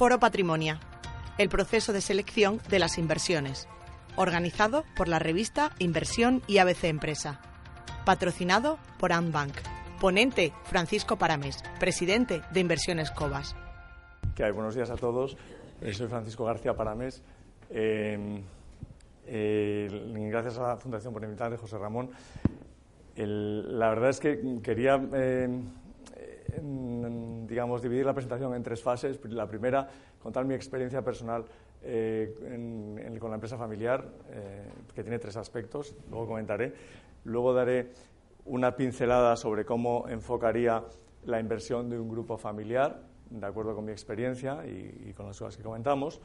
Foro Patrimonio, el proceso de selección de las inversiones, organizado por la revista Inversión y ABC Empresa, patrocinado por AmBank. Ponente, Francisco Paramés, presidente de Inversiones Cobas. ¿Qué hay? Buenos días a todos. Soy Francisco García Paramés. Gracias a la Fundación por invitarme, José Ramón. La verdad es que quería, digamos, dividir la presentación en tres fases. La primera, contar mi experiencia personal con la empresa familiar, que tiene tres aspectos, luego comentaré. Luego daré una pincelada sobre cómo enfocaría la inversión de un grupo familiar, de acuerdo con mi experiencia y con las cosas que comentamos.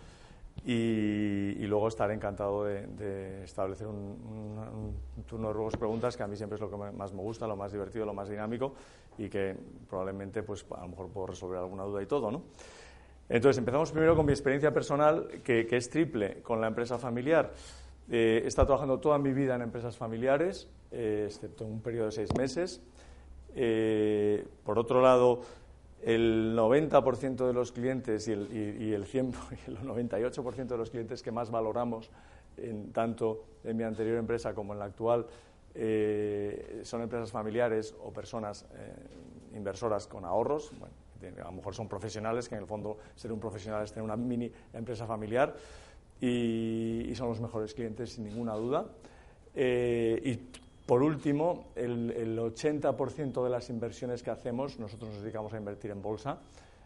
Y luego estaré encantado de establecer un turno de ruegos y preguntas, que a mí siempre es lo que más me gusta, lo más divertido, lo más dinámico, y que probablemente pues a lo mejor puedo resolver alguna duda y todo, ¿no? Entonces, empezamos primero con mi experiencia personal, que es triple, con la empresa familiar. He estado trabajando toda mi vida en empresas familiares, excepto un periodo de 6 meses. Por otro lado, el 90% de los clientes y el 98% de los clientes que más valoramos, tanto en mi anterior empresa como en la actual, son empresas familiares o personas inversoras con ahorros. Bueno, a lo mejor son profesionales, que en el fondo ser un profesional es tener una mini empresa familiar, y son los mejores clientes sin ninguna duda. Y por último, el 80% de las inversiones que hacemos, nosotros nos dedicamos a invertir en bolsa,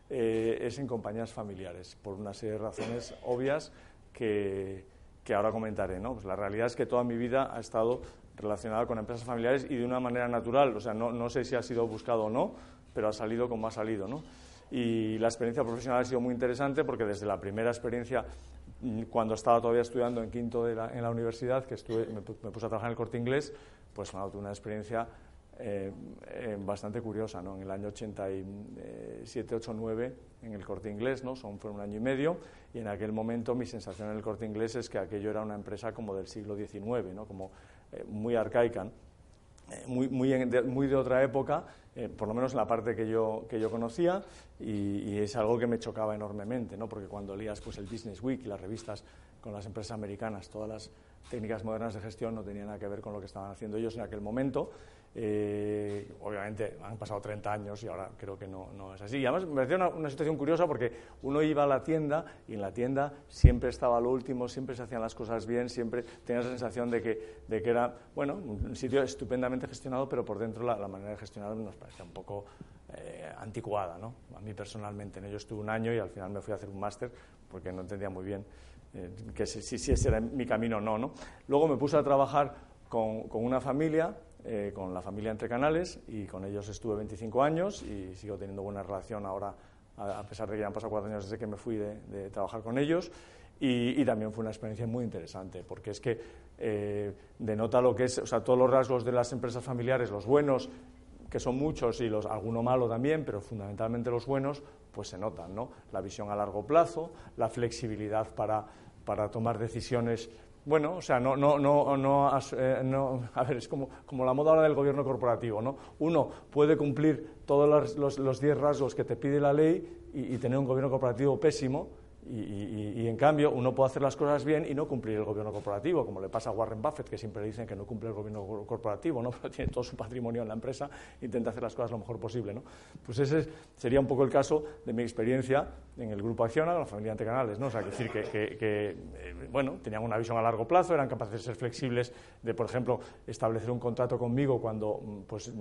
es en compañías familiares, por una serie de razones obvias que ahora comentaré, ¿no? Pues la realidad es que toda mi vida ha estado relacionada con empresas familiares y de una manera natural. O sea, no sé si ha sido buscado o no, pero ha salido como ha salido, ¿no? Y la experiencia profesional ha sido muy interesante porque desde la primera experiencia, cuando estaba todavía estudiando en quinto en la universidad, que me puse a trabajar en el Corte Inglés, pues bueno, tuve una experiencia bastante curiosa, ¿no? En el año 87, 8, 9, en el Corte Inglés, ¿no? Fue un año y medio, y en aquel momento mi sensación en el Corte Inglés es que aquello era una empresa como del siglo XIX, ¿no? Como muy arcaica, ¿no? Muy de otra época, por lo menos en la parte que yo conocía, y es algo que me chocaba enormemente, ¿no? Porque cuando leías pues el Business Week y las revistas con las empresas americanas, todas las técnicas modernas de gestión no tenían nada que ver con lo que estaban haciendo ellos en aquel momento. Obviamente han pasado 30 años y ahora creo que no es así. Y además me pareció una situación curiosa porque uno iba a la tienda y en la tienda siempre estaba lo último, siempre se hacían las cosas bien, siempre tenía la sensación de que era, bueno, un sitio estupendamente gestionado, pero por dentro la manera de gestionar nos parecía un poco anticuada, ¿no? A mí personalmente, ¿no? Yo estuve un año y al final me fui a hacer un máster porque no entendía muy bien que si ese era mi camino o no. Luego me puse a trabajar con una familia, con la familia Entrecanales, y con ellos estuve 25 años y sigo teniendo buena relación ahora, a pesar de que ya han pasado 4 años desde que me fui de trabajar con ellos, y también fue una experiencia muy interesante porque es que denota lo que es, o sea, todos los rasgos de las empresas familiares, los buenos, que son muchos, y alguno malo también, pero fundamentalmente los buenos, pues se notan, ¿no? La visión a largo plazo, la flexibilidad para tomar decisiones. Bueno, o sea, no, a ver, es como la moda ahora del gobierno corporativo, ¿no? Uno puede cumplir todos los 10 rasgos que te pide la ley y tener un gobierno corporativo pésimo, y en cambio uno puede hacer las cosas bien y no cumplir el gobierno corporativo, como le pasa a Warren Buffett, que siempre dicen que no cumple el gobierno corporativo, ¿no? Pero tiene todo su patrimonio en la empresa e intenta hacer las cosas lo mejor posible, ¿no? Pues ese sería un poco el caso de mi experiencia en el grupo Acciona, con la familia Entrecanales, ¿no? O sea, decir que bueno, tenían una visión a largo plazo, eran capaces de ser flexibles, de, por ejemplo, establecer un contrato conmigo cuando pues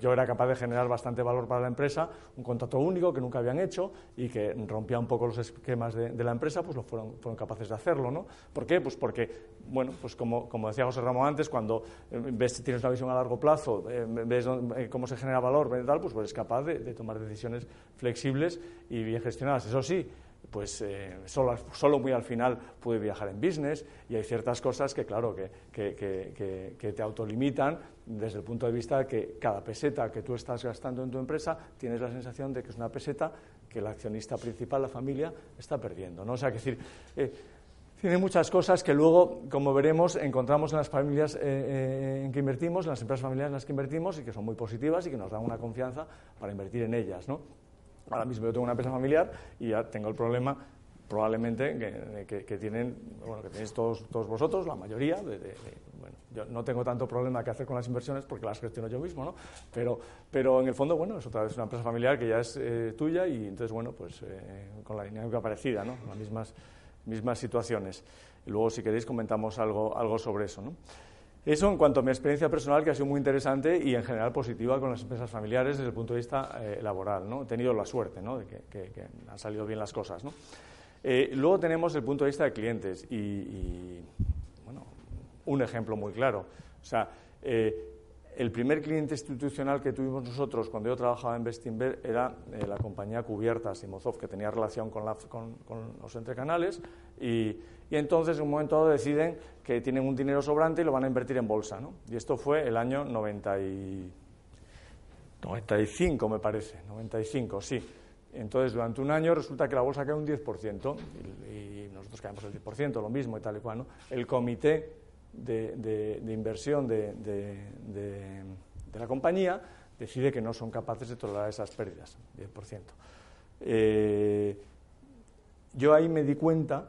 yo era capaz de generar bastante valor para la empresa, un contrato único que nunca habían hecho y que rompía un poco los esquemas de la empresa, pues lo fueron capaces de hacerlo, ¿no? ¿Por qué? Pues porque, bueno, pues como decía José Ramón antes, cuando ves, tienes una visión a largo plazo, ves cómo se genera valor, tal, pues eres capaz de tomar decisiones flexibles y bien gestionadas. Eso sí, pues solo muy al final pude viajar en business, y hay ciertas cosas que, claro, que te autolimitan desde el punto de vista de que cada peseta que tú estás gastando en tu empresa tienes la sensación de que es una peseta que el accionista principal, la familia, está perdiendo, ¿no? O sea, que decir, tiene muchas cosas que luego, como veremos, encontramos en las familias en que invertimos, en las empresas familiares en las que invertimos, y que son muy positivas y que nos dan una confianza para invertir en ellas, ¿no? Ahora mismo yo tengo una empresa familiar y ya tengo el problema probablemente que tienen, bueno, que tenéis todos vosotros, la mayoría. Bueno, yo no tengo tanto problema que hacer con las inversiones porque las gestiono yo mismo, ¿no? Pero en el fondo, bueno, es otra vez una empresa familiar que ya es tuya y entonces, bueno, pues con la dinámica parecida, ¿no? Las mismas situaciones. Y luego, si queréis, comentamos algo sobre eso, ¿no? Eso en cuanto a mi experiencia personal, que ha sido muy interesante y en general positiva con las empresas familiares desde el punto de vista laboral, ¿no? He tenido la suerte, ¿no?, de que han salido bien las cosas, ¿no? Luego tenemos el punto de vista de clientes y bueno, un ejemplo muy claro. O sea, el primer cliente institucional que tuvimos nosotros cuando yo trabajaba en Bestinver era la compañía cubierta Simozov, que tenía relación con los Entrecanales y entonces en un momento dado deciden que tienen un dinero sobrante y lo van a invertir en bolsa, ¿no? Y esto fue el año 95, me parece, 95, sí. Entonces, durante un año resulta que la bolsa cae un 10% y nosotros caemos el 10%, lo mismo y tal y cual, ¿no? El comité de inversión de la compañía decide que no son capaces de tolerar esas pérdidas, 10%. Yo ahí me di cuenta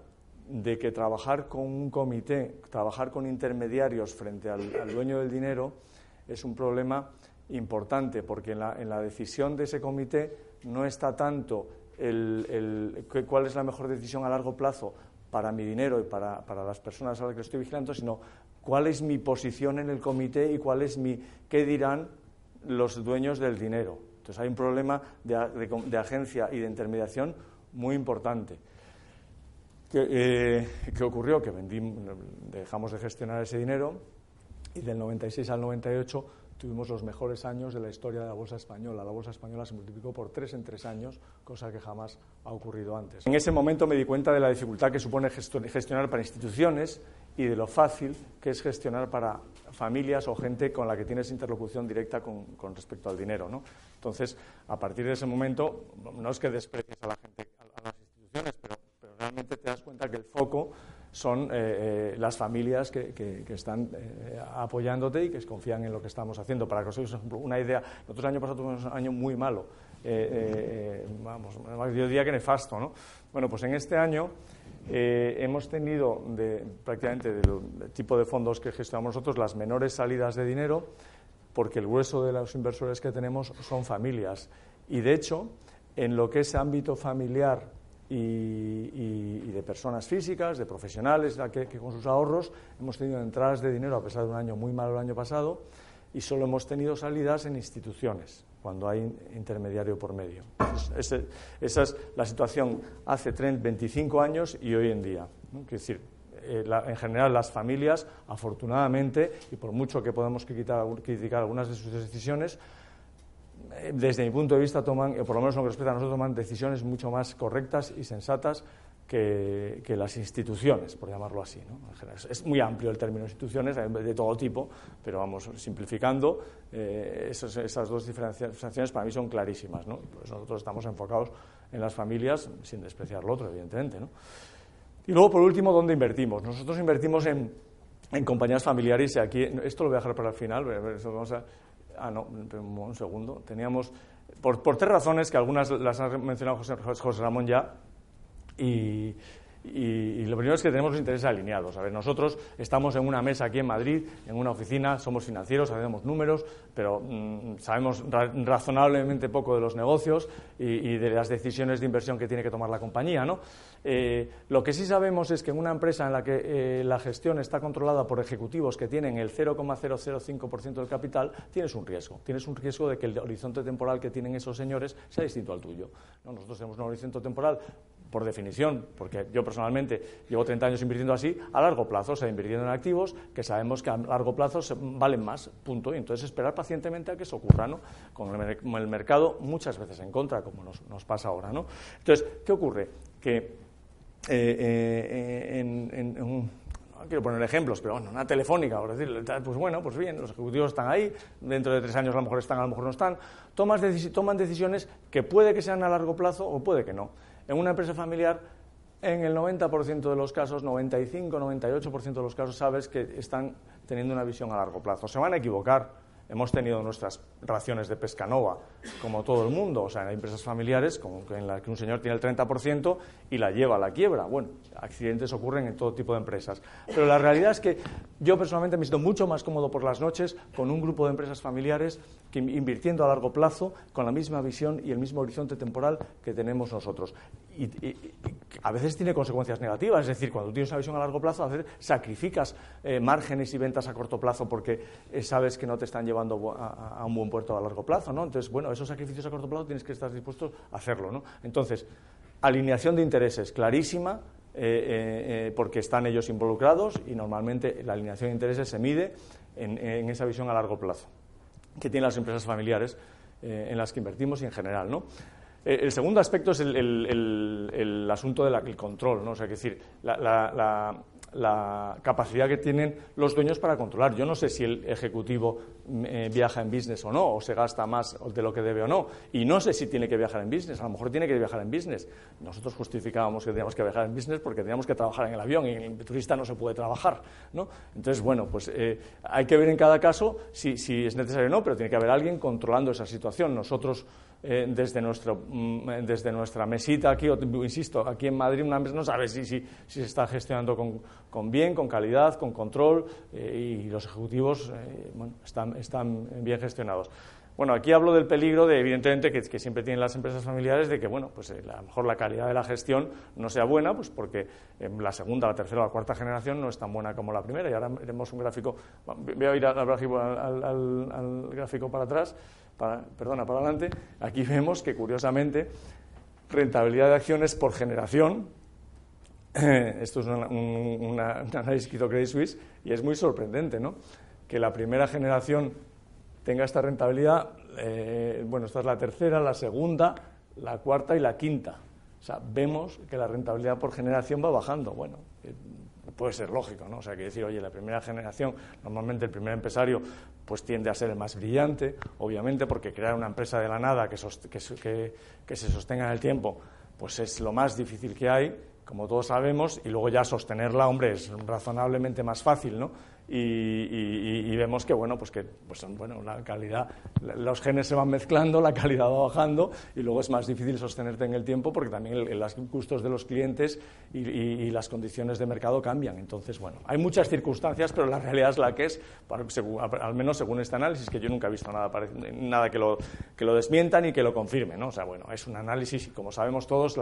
de que trabajar con un comité, trabajar con intermediarios frente al dueño del dinero es un problema importante, porque en la decisión de ese comité no está tanto cuál es la mejor decisión a largo plazo para mi dinero y para las personas a las que estoy vigilando, sino cuál es mi posición en el comité y cuál es qué dirán los dueños del dinero. Entonces hay un problema de agencia y de intermediación muy importante. ¿Qué ocurrió? Que dejamos de gestionar ese dinero y del 96 al 98 tuvimos los mejores años de la historia de la bolsa española. La bolsa española se multiplicó por 3 en 3 años, cosa que jamás ha ocurrido antes. En ese momento me di cuenta de la dificultad que supone gestionar para instituciones y de lo fácil que es gestionar para familias o gente con la que tienes interlocución directa con respecto al dinero, ¿no? Entonces, a partir de ese momento, no es que desprecies a la gente, a las instituciones, pero realmente te das cuenta que el foco son las familias que están apoyándote y que confían en lo que estamos haciendo. Para que os hagáis una idea, nosotros el año pasado tuvimos un año muy malo, vamos, yo diría que nefasto, ¿no? Bueno, pues en este año hemos tenido prácticamente del tipo de fondos que gestionamos nosotros las menores salidas de dinero, porque el grueso de los inversores que tenemos son familias. Y de hecho, en lo que es ámbito familiar y de personas físicas, de profesionales que con sus ahorros hemos tenido entradas de dinero a pesar de un año muy malo el año pasado, y solo hemos tenido salidas en instituciones cuando hay intermediario por medio. Esa es la situación hace 25 años y hoy en día, ¿no? Es decir, en general las familias, afortunadamente, y por mucho que podamos criticar algunas de sus decisiones, desde mi punto de vista toman, por lo menos en lo que respecta a nosotros, toman decisiones mucho más correctas y sensatas que las instituciones, por llamarlo así, ¿no? Es muy amplio el término instituciones, de todo tipo, pero vamos, simplificando, esas dos diferenciaciones para mí son clarísimas, ¿no? Y por eso nosotros estamos enfocados en las familias, sin despreciar lo otro, evidentemente, ¿no? Y luego, por último, ¿dónde invertimos? Nosotros invertimos en compañías familiares y aquí, esto lo voy a dejar para el final, eso vamos a... Ah, no, un segundo. Teníamos, por 3 razones, que algunas las ha mencionado José Ramón ya, y lo primero es que tenemos los intereses alineados. A ver, nosotros estamos en una mesa aquí en Madrid, en una oficina, somos financieros, hacemos números, pero sabemos razonablemente poco de los negocios y de las decisiones de inversión que tiene que tomar la compañía, ¿no? Lo que sí sabemos es que en una empresa en la que la gestión está controlada por ejecutivos que tienen el 0,005% del capital, tienes un riesgo de que el horizonte temporal que tienen esos señores sea distinto al tuyo, ¿no? Nosotros tenemos un horizonte temporal, por definición, porque yo personalmente llevo 30 años invirtiendo así, a largo plazo, o sea, invirtiendo en activos que sabemos que a largo plazo valen más, punto, y entonces esperar pacientemente a que eso ocurra, ¿no? Con el mercado muchas veces en contra, como nos pasa ahora, ¿no? Entonces, ¿qué ocurre? Que no quiero poner ejemplos, pero bueno, una Telefónica, por decir, pues bueno, pues bien, los ejecutivos están ahí, dentro de 3 años a lo mejor están, a lo mejor no están, toman decisiones que puede que sean a largo plazo o puede que no. En una empresa familiar, en el 90% de los casos, 95, 98% de los casos, sabes que están teniendo una visión a largo plazo. Se van a equivocar. Hemos tenido nuestras raciones de Pescanova, como todo el mundo. O sea, hay empresas familiares como en las que un señor tiene el 30% y la lleva a la quiebra. Bueno, accidentes ocurren en todo tipo de empresas. Pero la realidad es que yo personalmente me siento mucho más cómodo por las noches con un grupo de empresas familiares que invirtiendo a largo plazo con la misma visión y el mismo horizonte temporal que tenemos nosotros. Y a veces tiene consecuencias negativas, es decir, cuando tienes una visión a largo plazo, a veces sacrificas márgenes y ventas a corto plazo porque sabes que no te están llevando a un buen puerto a largo plazo, ¿no? Entonces, bueno, esos sacrificios a corto plazo tienes que estar dispuestos a hacerlo, ¿no? Entonces, alineación de intereses clarísima, porque están ellos involucrados y normalmente la alineación de intereses se mide en esa visión a largo plazo que tienen las empresas familiares en las que invertimos y en general, ¿no? El segundo aspecto es el asunto del control, ¿no? O sea, es decir, la capacidad que tienen los dueños para controlar. Yo no sé si el ejecutivo viaja en business o no, o se gasta más de lo que debe o no, y no sé si tiene que viajar en business, a lo mejor tiene que viajar en business. Nosotros justificábamos que teníamos que viajar en business porque teníamos que trabajar en el avión y en el turista no se puede trabajar, ¿no? Entonces, bueno, pues hay que ver en cada caso si es necesario o no, pero tiene que haber alguien controlando esa situación. Nosotros, desde nuestra mesita aquí, insisto, aquí en Madrid una mesa no sabe si se está gestionando con bien, con calidad, con control, y los ejecutivos bueno, están bien gestionados. Bueno, aquí hablo del peligro de, evidentemente, que siempre tienen las empresas familiares, de que, bueno, pues a lo mejor la calidad de la gestión no sea buena, pues porque la segunda, la tercera o la cuarta generación no es tan buena como la primera. Y ahora veremos un gráfico, voy a ir al gráfico para atrás, para adelante. Aquí vemos que, curiosamente, rentabilidad de acciones por generación, esto es un análisis que hizo Credit Suisse, y es muy sorprendente, ¿no?, que la primera generación tenga esta rentabilidad, bueno, esta es la tercera, la segunda, la cuarta y la quinta. O sea, vemos que la rentabilidad por generación va bajando. Bueno, puede ser lógico, ¿no? O sea, que decir, oye, la primera generación, normalmente el primer empresario, pues tiende a ser el más brillante, obviamente, porque crear una empresa de la nada que se sostenga en el tiempo, pues es lo más difícil que hay, como todos sabemos, y luego ya sostenerla, hombre, es razonablemente más fácil, ¿no? Y vemos que, bueno, pues la calidad, los genes se van mezclando, la calidad va bajando y luego es más difícil sostenerte en el tiempo porque también los gustos de los clientes y las condiciones de mercado cambian. Entonces, bueno, hay muchas circunstancias, pero la realidad es la que es, al menos según este análisis, que yo nunca he visto nada que lo desmienta ni que lo confirme, ¿no? O sea, bueno, es un análisis y, como sabemos todos,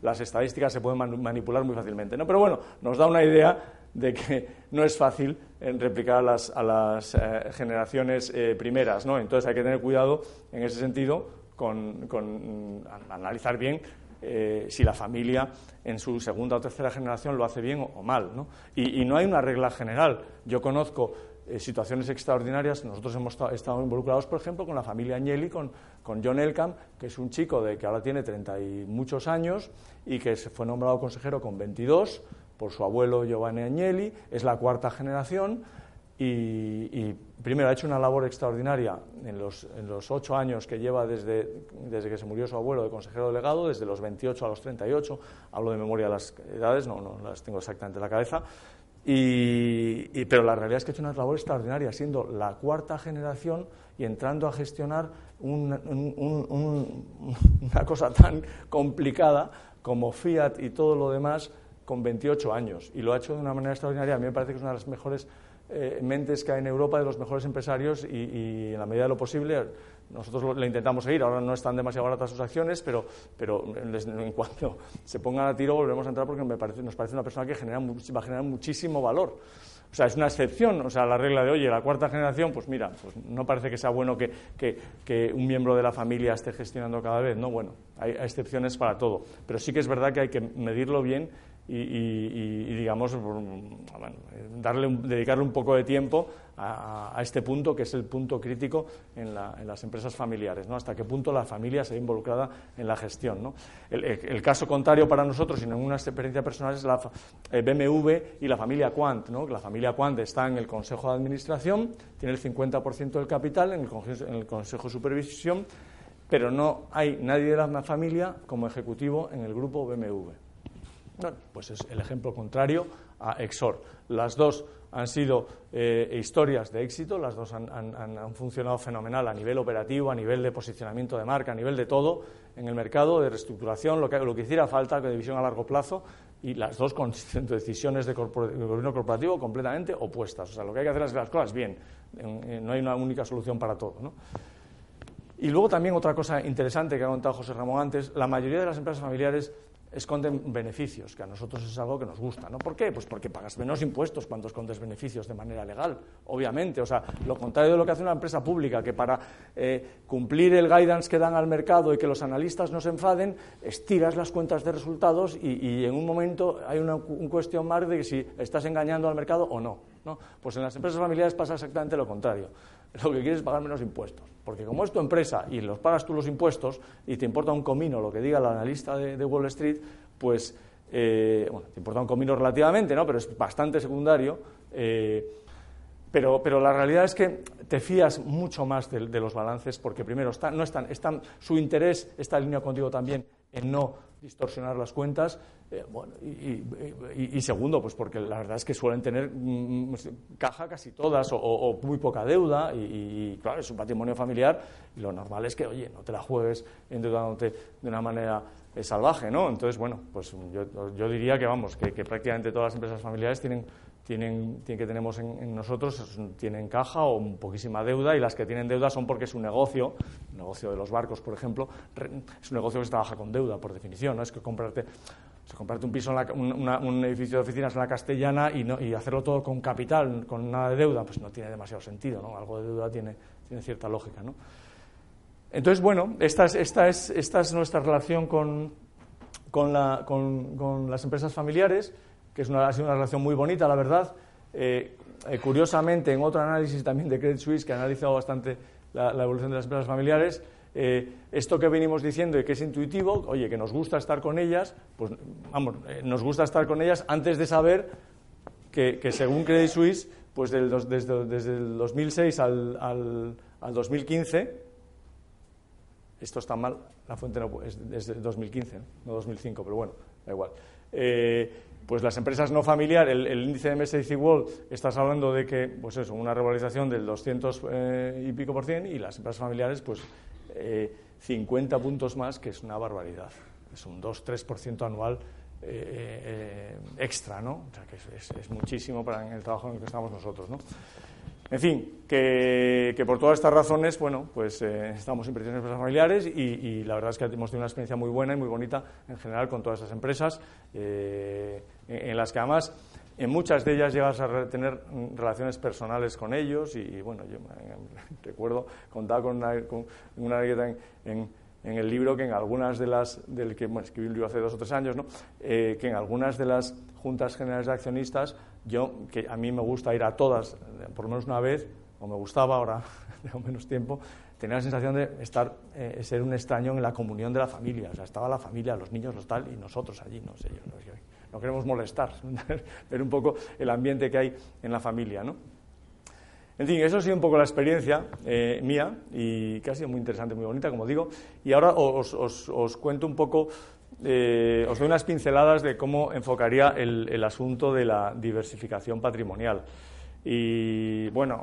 las estadísticas se pueden manipular muy fácilmente, ¿no? Pero bueno, nos da una idea de que no es fácil replicar a las generaciones primeras, ¿no? Entonces hay que tener cuidado en ese sentido con analizar bien si la familia en su segunda o tercera generación lo hace bien o mal, ¿no? Y no hay una regla general. Yo conozco situaciones extraordinarias. Nosotros hemos estado involucrados, por ejemplo, con la familia Agnelli, con John Elkamp, que es un chico que ahora tiene 30 y muchos años y que se fue nombrado consejero con 22 por su abuelo Giovanni Agnelli, es la cuarta generación y primero ha hecho una labor extraordinaria en los 8 años que lleva desde que se murió su abuelo de consejero delegado, desde los 28 a los 38, hablo de memoria las edades, no las tengo exactamente en la cabeza, pero la realidad es que ha hecho una labor extraordinaria, siendo la cuarta generación y entrando a gestionar una cosa tan complicada como Fiat y todo lo demás, con 28 años, y lo ha hecho de una manera extraordinaria. A mí me parece que es una de las mejores mentes que hay en Europa, de los mejores empresarios, y en la medida de lo posible nosotros le intentamos seguir. Ahora no están demasiado baratas sus acciones, pero en cuanto se pongan a tiro volveremos a entrar, porque nos parece una persona que va a generar muchísimo valor. O sea, es una excepción. O sea, la regla de, oye, la cuarta generación, pues mira, pues no parece que sea bueno que un miembro de la familia esté gestionando cada vez, ¿no? Bueno, hay excepciones para todo, pero sí que es verdad que hay que medirlo bien y digamos, bueno, dedicarle un poco de tiempo a este punto, que es el punto crítico en las empresas familiares, ¿no? Hasta qué punto la familia se ve involucrada en la gestión, ¿no? El caso contrario para nosotros, sino en una experiencia personal, es la BMV y la familia Quant, ¿no? La familia Quant está en el Consejo de Administración, tiene el 50% del capital en el Consejo de Supervisión, pero no hay nadie de la familia como ejecutivo en el grupo BMV. Bueno, pues es el ejemplo contrario a Exor. Las dos han sido historias de éxito, las dos han funcionado fenomenal a nivel operativo, a nivel de posicionamiento de marca, a nivel de todo en el mercado, de reestructuración, lo que hiciera falta, de visión a largo plazo, y las dos con decisiones de gobierno corporativo completamente opuestas. O sea, lo que hay que hacer es que las cosas bien, no hay una única solución para todo, ¿no? Y luego también otra cosa interesante que ha contado José Ramón antes, la mayoría de las empresas familiares esconden beneficios, que a nosotros es algo que nos gusta, ¿no? ¿Por qué? Pues porque pagas menos impuestos cuando escondes beneficios de manera legal, obviamente. O sea, lo contrario de lo que hace una empresa pública, que para cumplir el guidance que dan al mercado y que los analistas no se enfaden, estiras las cuentas de resultados y en un momento hay un question mark de que si estás engañando al mercado o no, ¿no? Pues en las empresas familiares pasa exactamente lo contrario. Lo que quieres es pagar menos impuestos, porque como es tu empresa y los pagas tú los impuestos y te importa un comino lo que diga el analista de Wall Street, pues, bueno, te importa un comino relativamente, ¿no? Pero es bastante secundario, pero la realidad es que te fías mucho más de los balances porque primero su interés está alineado contigo también en no distorsionar las cuentas, bueno, y segundo, pues porque la verdad es que suelen tener caja casi todas o muy poca deuda y claro, es un patrimonio familiar y lo normal es que, oye, no te la juegues endeudándote de una manera salvaje, ¿no? Entonces, bueno, pues yo diría que vamos, que prácticamente todas las empresas familiares tienen caja o poquísima deuda, y las que tienen deuda son porque su negocio, el negocio de los barcos, por ejemplo, es un negocio que se trabaja con deuda, por definición, ¿no? Es que comprarte un piso, un edificio de oficinas en la Castellana y hacerlo todo con capital, con nada de deuda, pues no tiene demasiado sentido, ¿no? Algo de deuda tiene cierta lógica, ¿no? Entonces, bueno, esta es nuestra relación con las empresas familiares, que ha sido una relación muy bonita, la verdad. Curiosamente, en otro análisis también de Credit Suisse, que ha analizado bastante la evolución de las empresas familiares, esto que venimos diciendo y que es intuitivo, oye, que nos gusta estar con ellas, pues vamos, nos gusta estar con ellas antes de saber que según Credit Suisse, pues desde el 2006 al 2015, esto está mal, la fuente no es desde 2015, no 2005, pero bueno, da igual. Pues las empresas no familiar, el índice de MSCI World, estás hablando de que, pues eso, una revalorización del 200 y pico por ciento, y las empresas familiares, pues 50 puntos más, que es una barbaridad. Es un 2-3% anual extra, ¿no? O sea, que es muchísimo para el trabajo en el que estamos nosotros, ¿no? En fin, que por todas estas razones, bueno, pues estamos invirtiendo en empresas familiares y la verdad es que hemos tenido una experiencia muy buena y muy bonita en general con todas esas empresas, en las que además en muchas de ellas llegas a tener relaciones personales con ellos y bueno, yo recuerdo contaba con una anécdota en el libro que en algunas de las, del que bueno, escribí un libro hace 2 o 3 años, ¿no? Que en algunas de las juntas generales de accionistas, yo, que a mí me gusta ir a todas, por lo menos una vez, o me gustaba, ahora tengo menos tiempo, tenía la sensación de ser un extraño en la comunión de la familia. O sea, estaba la familia, los niños, los tal, y nosotros allí, no sé yo, no queremos molestar, ver un poco el ambiente que hay en la familia, ¿no? En fin, eso ha sido un poco la experiencia mía, y que ha sido muy interesante, muy bonita, como digo. Y ahora os cuento un poco, os doy unas pinceladas de cómo enfocaría el asunto de la diversificación patrimonial. Y bueno,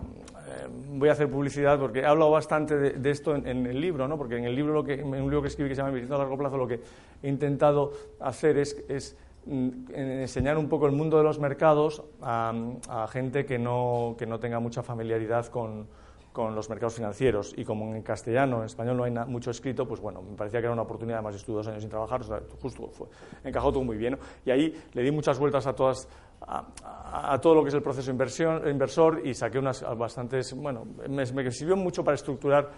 voy a hacer publicidad porque he hablado bastante de esto en el libro, ¿no? Porque en el libro, en un libro que escribí que se llama Inversión y ABC Empresa, lo que he intentado hacer es enseñar un poco el mundo de los mercados a gente que no tenga mucha familiaridad con los mercados financieros, y como en castellano, en español no hay mucho escrito, pues bueno, me parecía que era una oportunidad, además estuve 2 años sin trabajar, o sea, justo encajó todo muy bien, ¿no? Y ahí le di muchas vueltas a todo lo que es el proceso inversor y saqué unas bastantes, bueno, me sirvió mucho para estructurar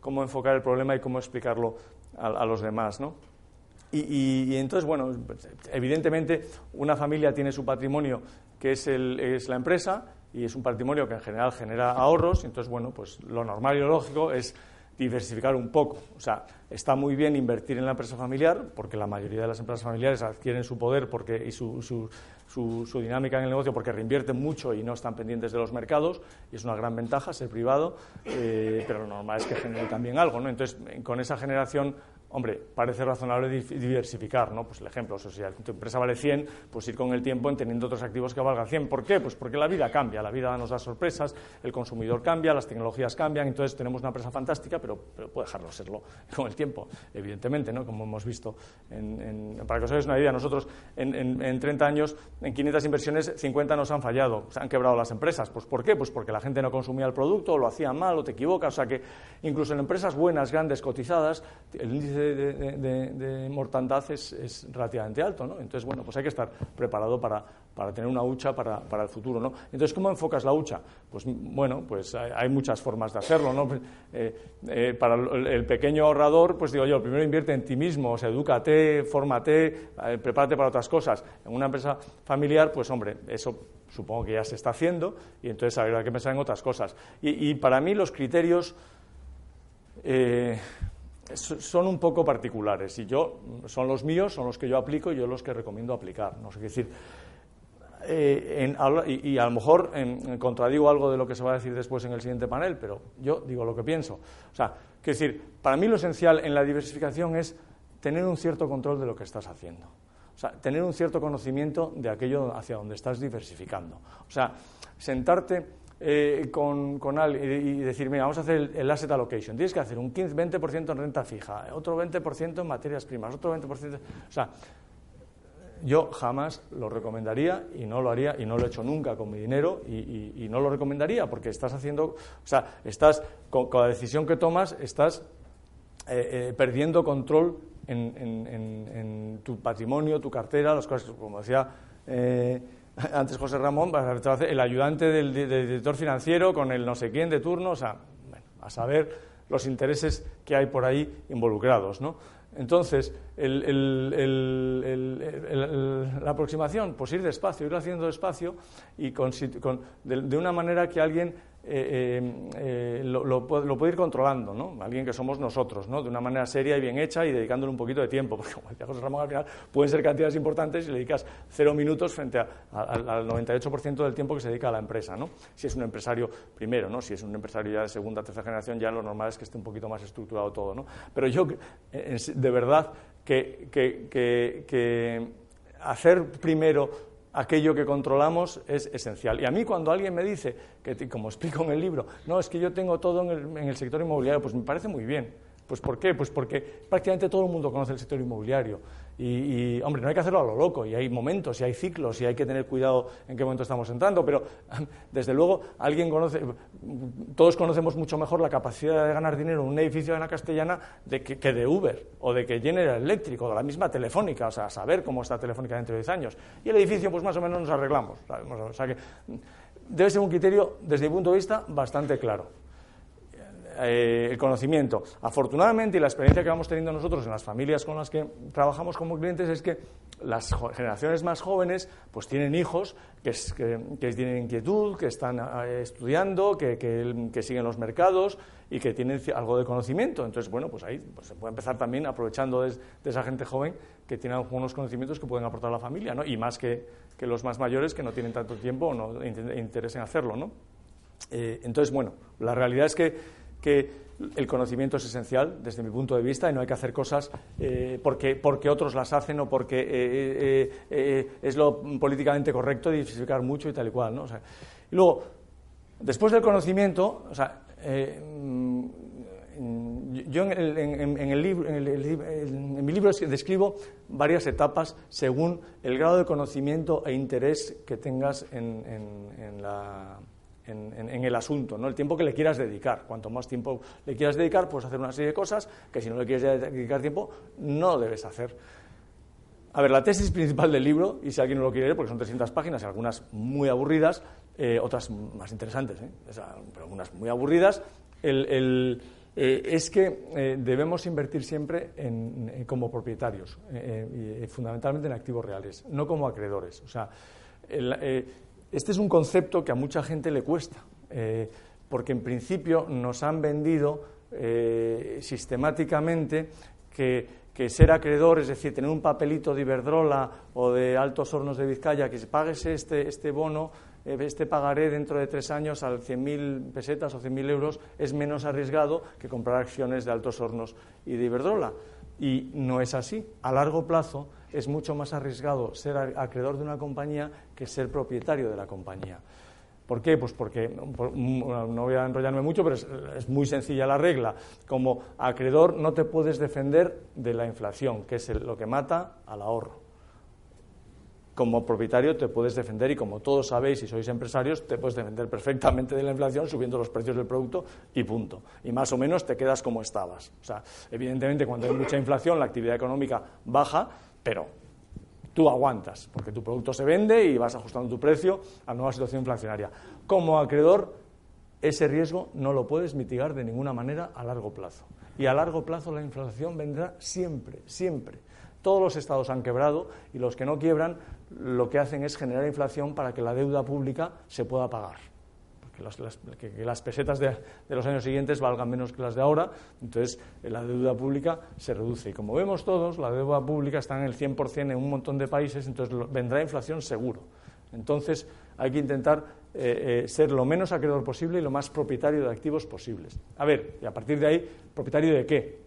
cómo enfocar el problema y cómo explicarlo a los demás, ¿no? Y entonces, bueno, evidentemente una familia tiene su patrimonio, que es la empresa, y es un patrimonio que en general genera ahorros, y entonces, bueno, pues lo normal y lo lógico es diversificar un poco. O sea, está muy bien invertir en la empresa familiar, porque la mayoría de las empresas familiares adquieren su poder y su dinámica en el negocio porque reinvierten mucho y no están pendientes de los mercados, y es una gran ventaja ser privado, pero lo normal es que genere también algo, ¿no? Entonces, con esa generación Hombre, parece razonable diversificar, ¿no? Pues el ejemplo, o sea, si tu empresa vale 100, pues ir con el tiempo en teniendo otros activos que valgan 100. ¿Por qué? Pues porque la vida cambia, la vida nos da sorpresas, el consumidor cambia, las tecnologías cambian, entonces tenemos una empresa fantástica, pero puede dejarlo serlo con el tiempo, evidentemente, ¿no? Como hemos visto, para que os hagáis una idea, nosotros en 30 años, en 500 inversiones, 50 nos han fallado, se han quebrado las empresas. Pues ¿por qué? Pues porque la gente no consumía el producto, o lo hacía mal, o te equivocas, o sea que incluso en empresas buenas, grandes, cotizadas, el índice de mortandad es relativamente alto, ¿no? Entonces, bueno, pues hay que estar preparado para tener una hucha para el futuro, ¿no? Entonces, ¿cómo enfocas la hucha? Pues, bueno, pues hay muchas formas de hacerlo, ¿no? Para el pequeño ahorrador, pues digo yo, primero invierte en ti mismo, o sea, edúcate, fórmate, prepárate para otras cosas. En una empresa familiar, pues, hombre, eso supongo que ya se está haciendo y entonces habrá que pensar en otras cosas. Y para mí los criterios son un poco particulares y son los míos, son los que yo aplico y yo los que recomiendo aplicar. No sé qué decir. Y a lo mejor contradigo algo de lo que se va a decir después en el siguiente panel, pero yo digo lo que pienso. O sea, quiero decir, para mí lo esencial en la diversificación es tener un cierto control de lo que estás haciendo. O sea, tener un cierto conocimiento de aquello hacia donde estás diversificando. O sea, sentarte con alguien y decir, mira, vamos a hacer el asset allocation. Tienes que hacer un 20% en renta fija, otro 20% en materias primas, otro 20%... O sea, yo jamás lo recomendaría y no lo haría y no lo he hecho nunca con mi dinero y no lo recomendaría porque estás haciendo... O sea, estás con la decisión que tomas estás perdiendo control en tu patrimonio, tu cartera, las cosas, como decía... antes José Ramón, el ayudante del director financiero con el no sé quién de turno, o sea, bueno, a saber los intereses que hay por ahí involucrados, ¿no? Entonces, la aproximación, pues ir despacio, ir haciendo despacio y de una manera que alguien lo puede ir controlando, ¿no? Alguien que somos nosotros, ¿no? De una manera seria y bien hecha y dedicándole un poquito de tiempo, porque como decía José Ramón al final, pueden ser cantidades importantes y le dedicas 0 minutos frente al 98% del tiempo que se dedica a la empresa, ¿no? Si es un empresario primero, ¿no? Si es un empresario ya de segunda, tercera generación, ya lo normal es que esté un poquito más estructurado todo, ¿no? Pero yo, de verdad, que hacer primero aquello que controlamos es esencial. Y a mí cuando alguien me dice, como explico en el libro, no, es que yo tengo todo en el sector inmobiliario, pues me parece muy bien. ¿Pues por qué? Pues porque prácticamente todo el mundo conoce el sector inmobiliario. Hombre, no hay que hacerlo a lo loco, y hay momentos, y hay ciclos, y hay que tener cuidado en qué momento estamos entrando, pero desde luego todos conocemos mucho mejor la capacidad de ganar dinero en un edificio de la Castellana que de Uber, o de que General Electric, o de la misma Telefónica, o sea, saber cómo está Telefónica dentro de 10 años. Y el edificio, pues más o menos nos arreglamos, ¿sabes? O sea que debe ser un criterio, desde mi punto de vista, bastante claro. El conocimiento. Afortunadamente, y la experiencia que vamos teniendo nosotros en las familias con las que trabajamos como clientes es que las generaciones más jóvenes pues tienen hijos que tienen inquietud, que están estudiando, que siguen los mercados y que tienen algo de conocimiento. Entonces, bueno, pues ahí pues se puede empezar también aprovechando de esa gente joven que tiene algunos conocimientos que pueden aportar a la familia, ¿no? Y más que los más mayores que no tienen tanto tiempo o no interesen hacerlo, ¿no? Entonces, bueno, la realidad es que el conocimiento es esencial desde mi punto de vista y no hay que hacer cosas porque otros las hacen o porque es lo políticamente correcto diversificar mucho y tal y cual, ¿no? O sea, y luego, después del conocimiento, o sea, yo en mi libro describo varias etapas según el grado de conocimiento e interés que tengas en el asunto, ¿no? El tiempo que le quieras dedicar. Cuanto más tiempo le quieras dedicar, puedes hacer una serie de cosas que si no le quieres dedicar tiempo, no debes hacer. A ver, la tesis principal del libro, y si alguien no lo quiere leer, porque son 300 páginas, algunas muy aburridas, otras más interesantes, pero algunas muy aburridas, es que debemos invertir siempre como propietarios, fundamentalmente en activos reales, no como acreedores. O sea, este es un concepto que a mucha gente le cuesta, porque en principio nos han vendido sistemáticamente que ser acreedor, es decir, tener un papelito de Iberdrola o de Altos Hornos de Vizcaya, que pagues este bono, este pagaré dentro de 3 años al 100.000 pesetas o 100.000 euros, es menos arriesgado que comprar acciones de Altos Hornos y de Iberdrola. Y no es así. A largo plazo es mucho más arriesgado ser acreedor de una compañía que ser propietario de la compañía. ¿Por qué? Pues porque, no voy a enrollarme mucho, pero es muy sencilla la regla. Como acreedor no te puedes defender de la inflación, que es lo que mata al ahorro. Como propietario te puedes defender, y como todos sabéis, si sois empresarios, te puedes defender perfectamente de la inflación subiendo los precios del producto y punto. Y más o menos te quedas como estabas. O sea, evidentemente cuando hay mucha inflación la actividad económica baja, pero tú aguantas porque tu producto se vende y vas ajustando tu precio a nueva situación inflacionaria. Como acreedor, ese riesgo no lo puedes mitigar de ninguna manera a largo plazo. Y a largo plazo la inflación vendrá siempre, siempre. Todos los estados han quebrado y los que no quiebran lo que hacen es generar inflación para que la deuda pública se pueda pagar. Porque que las pesetas de los años siguientes valgan menos que las de ahora, entonces la deuda pública se reduce. Y como vemos todos, la deuda pública está en el 100% en un montón de países, entonces vendrá inflación seguro. Entonces hay que intentar ser lo menos acreedor posible y lo más propietario de activos posibles. A ver, y a partir de ahí, ¿propietario de qué?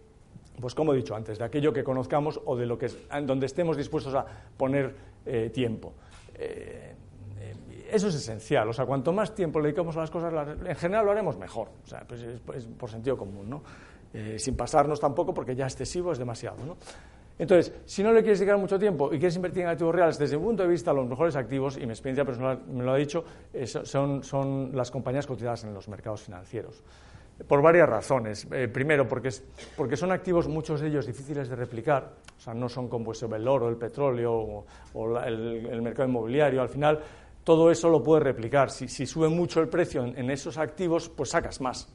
Pues como he dicho antes, de aquello que conozcamos o de lo que donde estemos dispuestos a poner tiempo. Eso es esencial. O sea, cuanto más tiempo le dedicamos a las cosas, en general lo haremos mejor. O sea, pues es por sentido común, ¿no? Sin pasarnos tampoco, porque ya excesivo es demasiado, ¿no? Entonces, si no le quieres dedicar mucho tiempo y quieres invertir en activos reales, desde mi punto de vista, los mejores activos, y mi experiencia personal me lo ha dicho, son las compañías cotizadas en los mercados financieros. Por varias razones. Primero, porque son activos, muchos de ellos, difíciles de replicar. O sea, no son como pues, el oro, el petróleo o el mercado inmobiliario. Al final, todo eso lo puedes replicar. Si sube mucho el precio en esos activos, pues sacas más,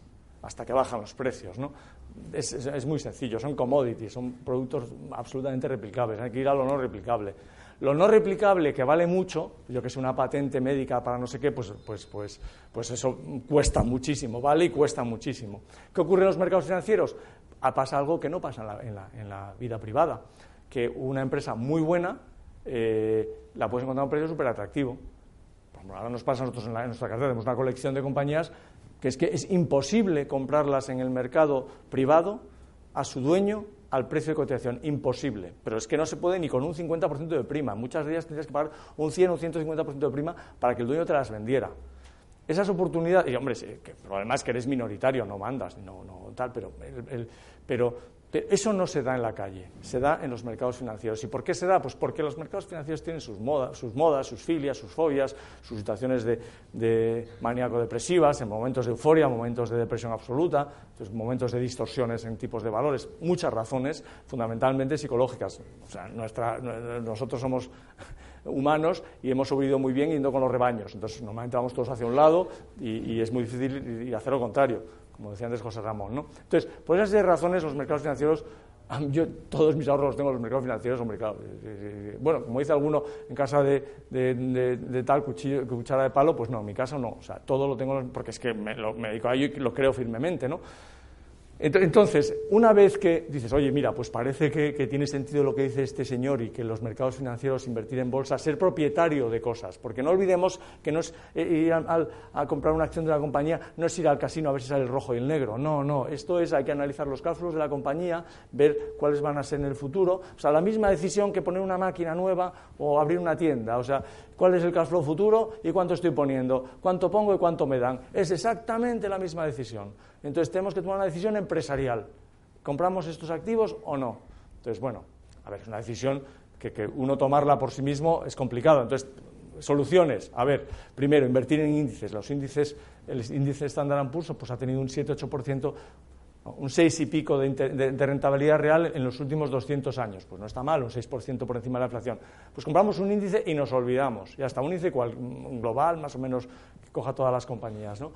hasta que bajan los precios, ¿no? Es muy sencillo. Son commodities, son productos absolutamente replicables. Hay que ir a lo no replicable. Lo no replicable, que vale mucho, yo que sé, una patente médica para no sé qué, pues eso cuesta muchísimo, vale y cuesta muchísimo. ¿Qué ocurre en los mercados financieros? Pasa algo que no pasa en la vida privada, que una empresa muy buena la puedes encontrar a un precio súper atractivo. Bueno, ahora nos pasa a nosotros en nuestra cartera, tenemos una colección de compañías que es imposible comprarlas en el mercado privado a su dueño, al precio de cotización, imposible, pero es que no se puede ni con un 50% de prima, muchas de ellas tendrías que pagar un 100 o un 150% de prima para que el dueño te las vendiera. Esas oportunidades, y hombre, que el problema es que eres minoritario, no mandas, no tal, pero eso no se da en la calle, se da en los mercados financieros. ¿Y por qué se da? Pues porque los mercados financieros tienen sus modas, sus filias, sus fobias, sus situaciones de maníaco-depresivas, en momentos de euforia, momentos de depresión absoluta, momentos de distorsiones en tipos de valores, muchas razones fundamentalmente psicológicas. O sea, nosotros somos humanos y hemos sobrevivido muy bien yendo con los rebaños, entonces normalmente vamos todos hacia un lado y es muy difícil y hacer lo contrario, como decía antes José Ramón, ¿no? Entonces, por esas razones, los mercados financieros, yo todos mis ahorros los tengo en los mercados financieros, bueno, como dice alguno, en casa de tal cuchara de palo, pues no, en mi casa no, o sea, todo lo tengo, porque es que me dedico a ello y lo creo firmemente, ¿no? Entonces, una vez que dices, oye, mira, pues parece que tiene sentido lo que dice este señor y que los mercados financieros, invertir en bolsa, ser propietario de cosas, porque no olvidemos que no es ir a comprar una acción de la compañía, no es ir al casino a ver si sale el rojo y el negro, no, esto es, hay que analizar los cash flows de la compañía, ver cuáles van a ser en el futuro, o sea, la misma decisión que poner una máquina nueva o abrir una tienda, o sea, cuál es el cash flow futuro y cuánto estoy poniendo, cuánto pongo y cuánto me dan, es exactamente la misma decisión. Entonces tenemos que tomar una decisión empresarial. ¿Compramos estos activos o no? Entonces, bueno, a ver, es una decisión que uno tomarla por sí mismo es complicado. Entonces, soluciones. A ver, primero, invertir en índices. Los índices, el índice Standard & Poor's pues ha tenido un 7-8%, un 6 y pico de rentabilidad real en los últimos 200 años. Pues no está mal, un 6% por encima de la inflación. Pues compramos un índice y nos olvidamos. Y hasta un índice global, más o menos, que coja todas las compañías, ¿no?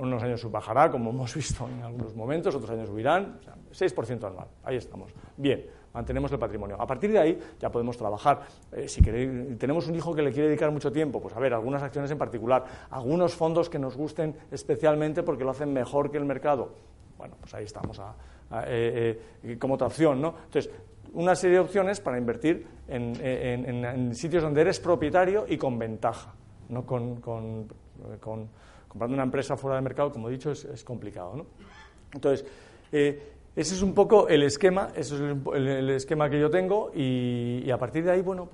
Unos años bajará, como hemos visto en algunos momentos, otros años subirán. O sea, 6% anual, ahí estamos. Bien, mantenemos el patrimonio. A partir de ahí ya podemos trabajar. Si queréis, tenemos un hijo que le quiere dedicar mucho tiempo, pues a ver, algunas acciones en particular, algunos fondos que nos gusten especialmente porque lo hacen mejor que el mercado. Bueno, pues ahí estamos como otra opción, ¿no? Entonces, una serie de opciones para invertir en sitios donde eres propietario y con ventaja, ¿no? Comprando una empresa fuera de mercado, como he dicho, es complicado, ¿no? Entonces, Ese es un poco el esquema, eso es el esquema que yo tengo y a partir de ahí, bueno,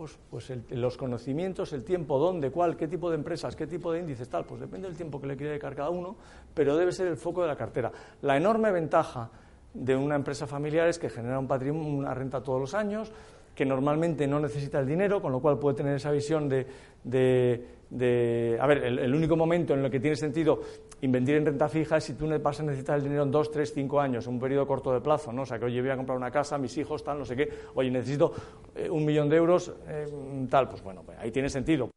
los conocimientos, el tiempo, dónde, cuál, qué tipo de empresas, qué tipo de índices, tal, pues depende del tiempo que le quiera dedicar cada uno, pero debe ser el foco de la cartera. La enorme ventaja de una empresa familiar es que genera un patrimonio, una renta todos los años, que normalmente no necesita el dinero, con lo cual puede tener esa visión de a ver, el único momento en el que tiene sentido invertir en renta fija es si tú vas a necesitar el dinero en 2, 3, 5 años, un periodo corto de plazo, ¿no? O sea, que oye, voy a comprar una casa, mis hijos, tal, no sé qué, oye, necesito 1 millón de euros, tal, pues bueno, pues ahí tiene sentido.